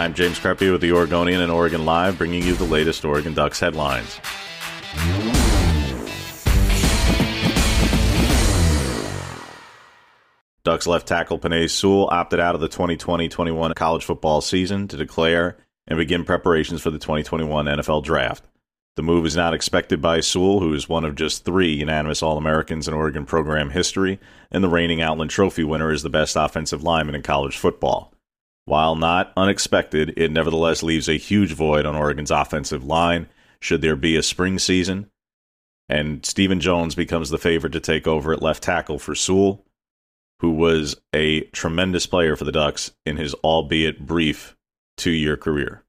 I'm James Crappy with the Oregonian and Oregon Live, bringing you the latest Oregon Ducks headlines. Ducks left tackle Penei Sewell opted out of the 2020-21 college football season to declare and begin preparations for the 2021 NFL Draft. The move is not expected by Sewell, who is one of just three unanimous All-Americans in Oregon program history, and the reigning Outland Trophy winner is the best offensive lineman in college football. While not unexpected, it nevertheless leaves a huge void on Oregon's offensive line should there be a spring season, and Steven Jones becomes the favorite to take over at left tackle for Sewell, who was a tremendous player for the Ducks in his albeit brief two-year career.